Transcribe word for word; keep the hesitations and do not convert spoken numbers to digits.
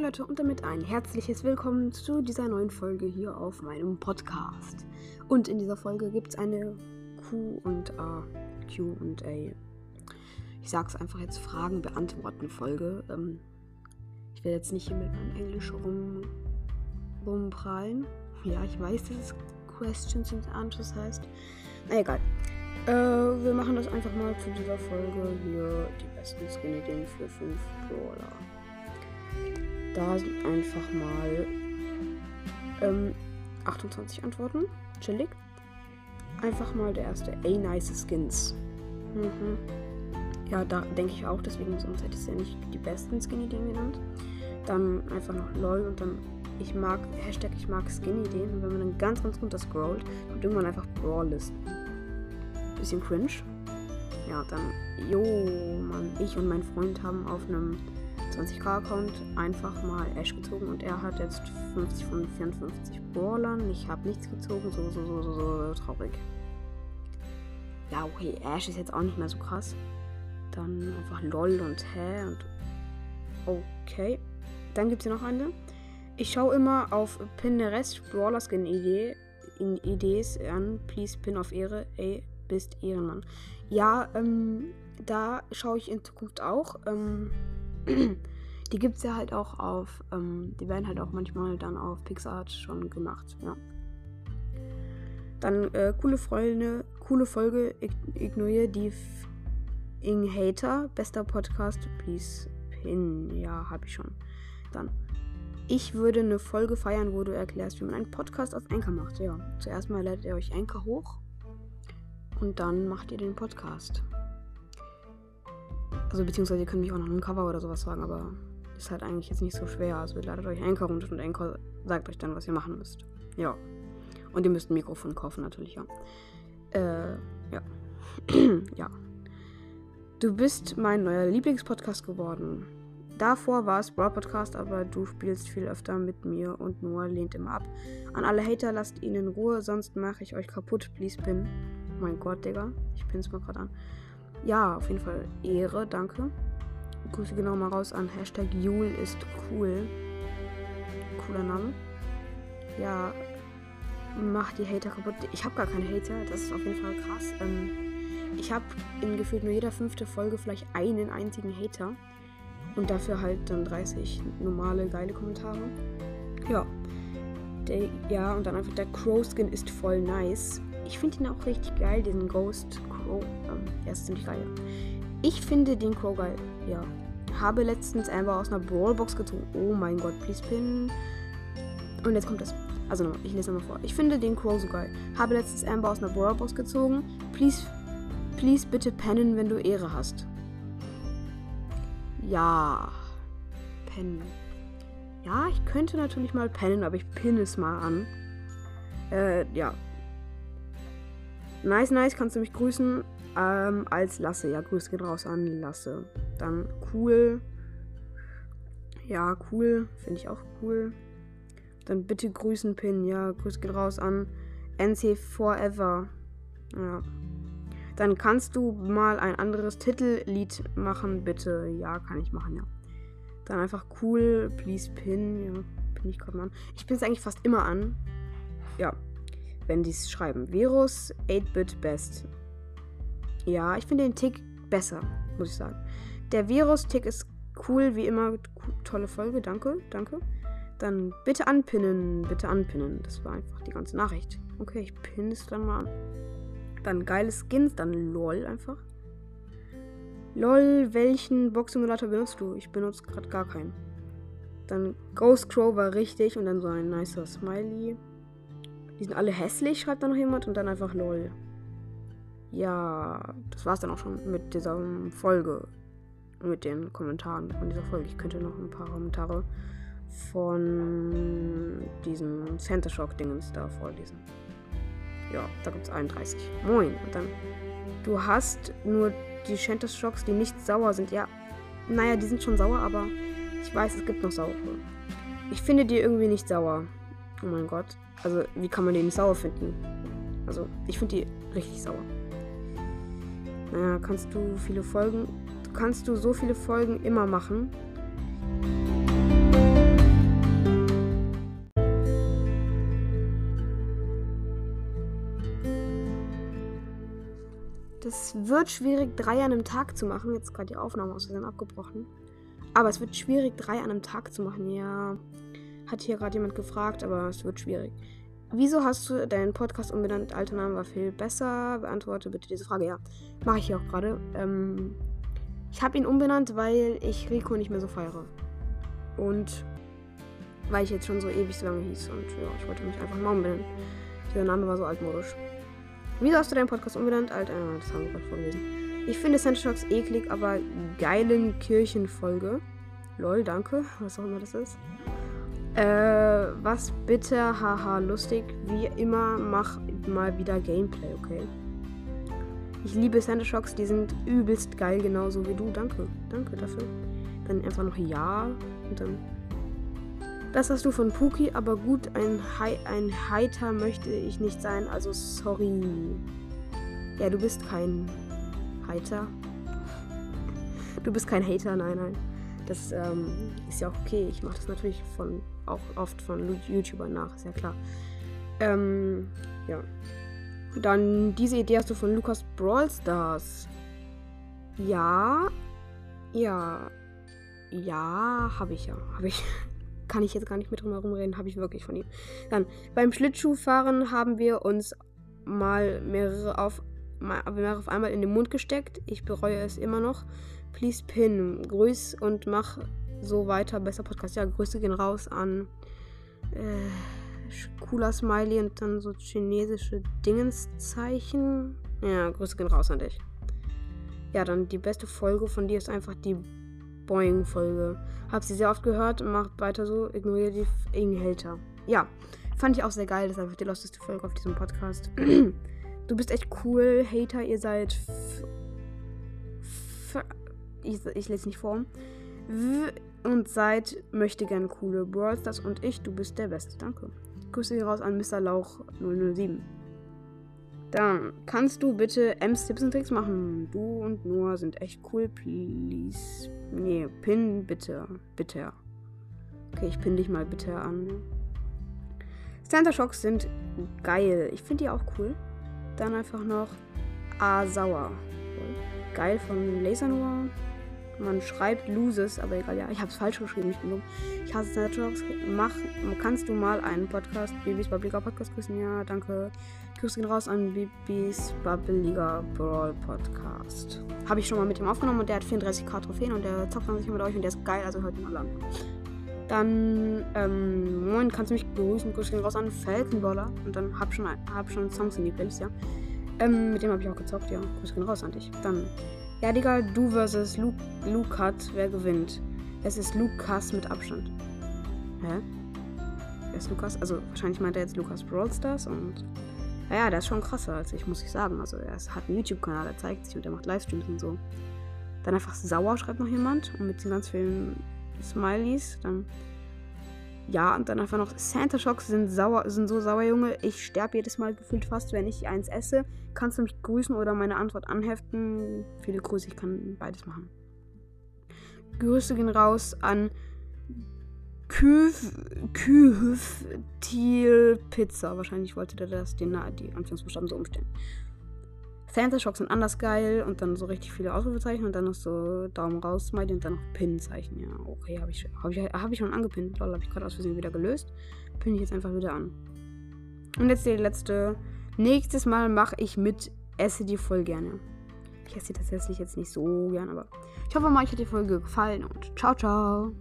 Moin Leute und damit ein herzliches Willkommen zu dieser neuen Folge hier auf meinem Podcast. Und in dieser Folge gibt es eine Q und A, Q und A, ich sag's einfach jetzt, Fragen beantworten Folge. Ähm, ich werde jetzt nicht hier mit meinem Englisch rum, rumprallen. Ja, ich weiß, dass es Questions and Answers heißt. Na egal. Äh, wir machen das einfach mal zu dieser Folge hier, die besten Skin-Ideen für fünf Brawler. Da sind einfach mal ähm, achtundzwanzig Antworten. Chillig. Einfach mal der erste. Ey, nice Skins. Mhm. Ja, da denke ich auch, deswegen sonst hätte ich es ja nicht die besten Skin-Ideen genannt. Dann einfach noch LOL und dann ich mag, Hashtag ich mag Skin-Ideen. Und wenn man dann ganz, ganz runter scrollt, kommt irgendwann einfach Brawl-Listen. Bisschen cringe. Ja, dann, jo, Mann, ich und mein Freund haben auf einem zwanzig k-Account einfach mal Ash gezogen und er hat jetzt fünfzig von vierundfünfzig Brawlern. Ich habe nichts gezogen, so, so, so, so, so, traurig. Ja, okay, Ash ist jetzt auch nicht mehr so krass. Dann einfach LOL und hä und okay. Dann gibt es hier noch eine. Ich schaue immer auf Pin der Rest Brawler Skin Idee in Idees an. Please Pin auf Ehre. Ey, bist Ehrenmann. Ja, ähm, da schaue ich in Zukunft auch. Ähm, Die gibt's ja halt auch auf, ähm, die werden halt auch manchmal dann auf Pixart schon gemacht, ja. Dann, äh, coole Freunde, coole Folge, ignoriere die F- Ing Hater, bester Podcast, please pin, ja, hab ich schon. Dann, ich würde eine Folge feiern, wo du erklärst, wie man einen Podcast auf Anchor macht, ja. Zuerst mal ladet ihr euch Anchor hoch und dann macht ihr den Podcast. Also beziehungsweise ihr könnt mich auch noch ein Cover oder sowas sagen, aber ist halt eigentlich jetzt nicht so schwer. Also ihr ladet euch Anchor runter und Anchor sagt euch dann, was ihr machen müsst. Ja. Und ihr müsst ein Mikrofon kaufen natürlich, ja. Äh, ja. Ja. Du bist mein neuer Lieblingspodcast geworden. Davor war es Brawl Podcast, aber du spielst viel öfter mit mir und Noah lehnt immer ab. An alle Hater, lasst ihn in Ruhe, sonst mache ich euch kaputt. Please pin. Oh mein Gott, Digga. Ich pin's mal gerade an. Ja, auf jeden Fall Ehre, danke. Grüße genau mal raus an Hashtag Jul ist cool. Cooler Name. Ja, mach die Hater kaputt. Ich habe gar keine Hater, das ist auf jeden Fall krass. Ähm, ich habe in gefühlt nur jeder fünfte Folge vielleicht einen einzigen Hater. Und dafür halt dann dreißig normale, geile Kommentare. Ja. Der, ja, und dann einfach der Crow-Skin ist voll nice. Ich finde ihn auch richtig geil, diesen Ghost Crow. Ähm, er ist ziemlich geil. Ich finde den Crow geil, ja. Habe letztens einfach aus einer Brawlbox gezogen. Oh mein Gott, please pin. Und jetzt kommt das. Also nochmal, ich lese nochmal vor. Ich finde den Crow so geil. Habe letztens Amber aus einer Brawlbox gezogen. Please, please bitte pennen, wenn du Ehre hast. Ja. Pennen. Ja, ich könnte natürlich mal pennen, aber ich pinne es mal an. Äh, ja. Nice, nice, kannst du mich grüßen ähm, als Lasse. Ja, Grüße geht raus an Lasse. Dann cool. Ja, cool. Finde ich auch cool. Dann bitte grüßen, Pin. Ja, Grüße geht raus an N C Forever. Ja. Dann kannst du mal ein anderes Titellied machen, bitte. Ja, kann ich machen, ja. Dann einfach cool, please, Pin. Ja, bin ich gerade mal an. Ich bin es eigentlich fast immer an. Ja. Wenn die es schreiben. Virus, acht-Bit Best. Ja, ich finde den Tick besser, muss ich sagen. Der Virus-Tick ist cool, wie immer. Tolle Folge, danke, danke. Dann bitte anpinnen, bitte anpinnen. Das war einfach die ganze Nachricht. Okay, ich pinne es dann mal an. Dann geile Skins, dann LOL einfach. LOL, welchen Box-Simulator benutzt du? Ich benutze gerade gar keinen. Dann Ghost Crow war richtig und dann so ein nicer Smiley. Die sind alle hässlich, schreibt da noch jemand. Und dann einfach LOL. Ja, das war's dann auch schon mit dieser Folge. Mit den Kommentaren von dieser Folge. Ich könnte noch ein paar Kommentare von diesem Santa Shock-Dingens da vorlesen. Ja, da gibt's einunddreißig. Moin. Und dann, du hast nur die Santa Shocks, die nicht sauer sind. Ja, naja, die sind schon sauer, aber ich weiß, es gibt noch saure. Ich finde die irgendwie nicht sauer. Oh mein Gott. Also, wie kann man den nicht sauer finden? Also, ich finde die richtig sauer. Naja, kannst du viele Folgen... Kannst du so viele Folgen immer machen? Das wird schwierig, drei an einem Tag zu machen. Jetzt ist gerade die Aufnahme aus Versehen abgebrochen. Aber es wird schwierig, drei an einem Tag zu machen. Ja, hat hier gerade jemand gefragt, aber es wird schwierig. Wieso hast du deinen Podcast umbenannt? Alter Name war viel besser. Beantworte bitte diese Frage. Ja, mache ich hier auch gerade. Ähm, ich habe ihn umbenannt, weil ich Rico nicht mehr so feiere. Und weil ich jetzt schon so ewig so lange hieß. Und ja, ich wollte mich einfach mal umbenennen. Der Name war so altmodisch. Wieso hast du deinen Podcast umbenannt? Alter, äh, das haben wir gerade vorgelesen. Ich finde Santa Shocks eklig, aber geilen Kirchenfolge. Lol, danke. Was auch immer das ist. Äh, was bitte, haha, lustig. Wie immer, mach mal wieder Gameplay, okay? Ich liebe Santa Shocks, die sind übelst geil, genauso wie du. Danke, danke dafür. Dann einfach noch ja und dann... Das hast du von Puki, aber gut, ein, Hi- ein Heiter möchte ich nicht sein, also sorry. Ja, du bist kein Heiter. Du bist kein Hater, nein, nein. Das ähm, ist ja auch okay. Ich mache das natürlich von, auch oft von YouTubern nach, ist ja klar. Ähm, ja. Dann, diese Idee hast du von Lukas Brawl Stars. Ja. Ja. Ja, habe ich ja. Habe ich. Kann ich jetzt gar nicht mit drum herum reden, habe ich wirklich von ihm. Dann, beim Schlittschuhfahren haben wir uns mal mehrere auf, mal, mehrere auf einmal in den Mund gesteckt. Ich bereue es immer noch. Please pin. Grüß und mach so weiter. Besser Podcast. Ja, Grüße gehen raus an äh, cooler Smiley und dann so chinesische Dingenszeichen. Ja, Grüße gehen raus an dich. Ja, dann die beste Folge von dir ist einfach die Boing-Folge. Hab sie sehr oft gehört, macht weiter so, ignoriere die Inhalter. Ja, fand ich auch sehr geil, das ist einfach die losteste Folge auf diesem Podcast. Du bist echt cool, Hater, ihr seid f- f- ich, ich lese nicht vor. W- und seid möchte gern coole Brawl Stars und ich, du bist der Beste, danke. Grüße hier raus an Mister Lauch null null sieben. Dann kannst du bitte M's Tipps und Tricks machen. Du und Noah sind echt cool, please. Nee, pin bitte. Bitte. Okay, ich pin dich mal bitte an. Santa Shocks sind geil. Ich finde die auch cool. Dann einfach noch Asauer. Geil von Laser Noah. Man schreibt Loses, aber egal, ja. Ich hab's falsch geschrieben, ich bin dumm. Ich hasse Santa Shocks. Mach, kannst du mal einen Podcast, Bibis Bubbliger Podcast grüßen? Ja, danke. Grüße gehen raus an Bibis Bubbliger Brawl Podcast. Habe ich schon mal mit ihm aufgenommen und der hat vierunddreißigtausend Trophäen und der zockt sich mit euch und der ist geil, also hört ihn mal an. Dann, ähm, moin, kannst du mich grüßen? Grüße gehen raus an Falkenballer und dann hab schon, hab schon Songs in die Playlist, ja. Ähm, mit dem habe ich auch gezockt, ja. Grüße gehen raus an dich. Dann, ja, Digga, du versus Luke, Lukat, wer gewinnt? Es ist Lukas mit Abstand. Hä? Wer ist Lukas? Also, wahrscheinlich meint er jetzt Lukas Brawl Stars und... Naja, der ist schon krasser als ich, muss ich sagen. Also, er hat einen YouTube-Kanal, er zeigt sich und er macht Livestreams und so. Dann einfach sauer, schreibt noch jemand. Und mit den ganz vielen Smileys. Dann. Ja, und dann einfach noch Santa Shocks sind sauer, sind so sauer, Junge. Ich sterbe jedes Mal gefühlt fast, wenn ich eins esse. Kannst du mich grüßen oder meine Antwort anheften? Viele Grüße, ich kann beides machen. Grüße gehen raus an Küf, Küf, Thiel, Pizza. Wahrscheinlich wollte der das, den, die Anführungsbuchstaben so umstellen. Santa Shocks sind anders geil und dann so richtig viele Ausrufezeichen und dann noch so Daumen raus, Smiley und dann noch Pin-Zeichen. Ja, okay, habe ich, hab ich, hab ich schon angepinnt. Lol, habe ich gerade aus Versehen wieder gelöst. Pinne ich jetzt einfach wieder an. Und jetzt die letzte. Nächstes Mal mache ich mit, esse die voll gerne. Ich esse die tatsächlich jetzt nicht so gern, aber ich hoffe mal, euch hat die Folge gefallen und ciao, ciao.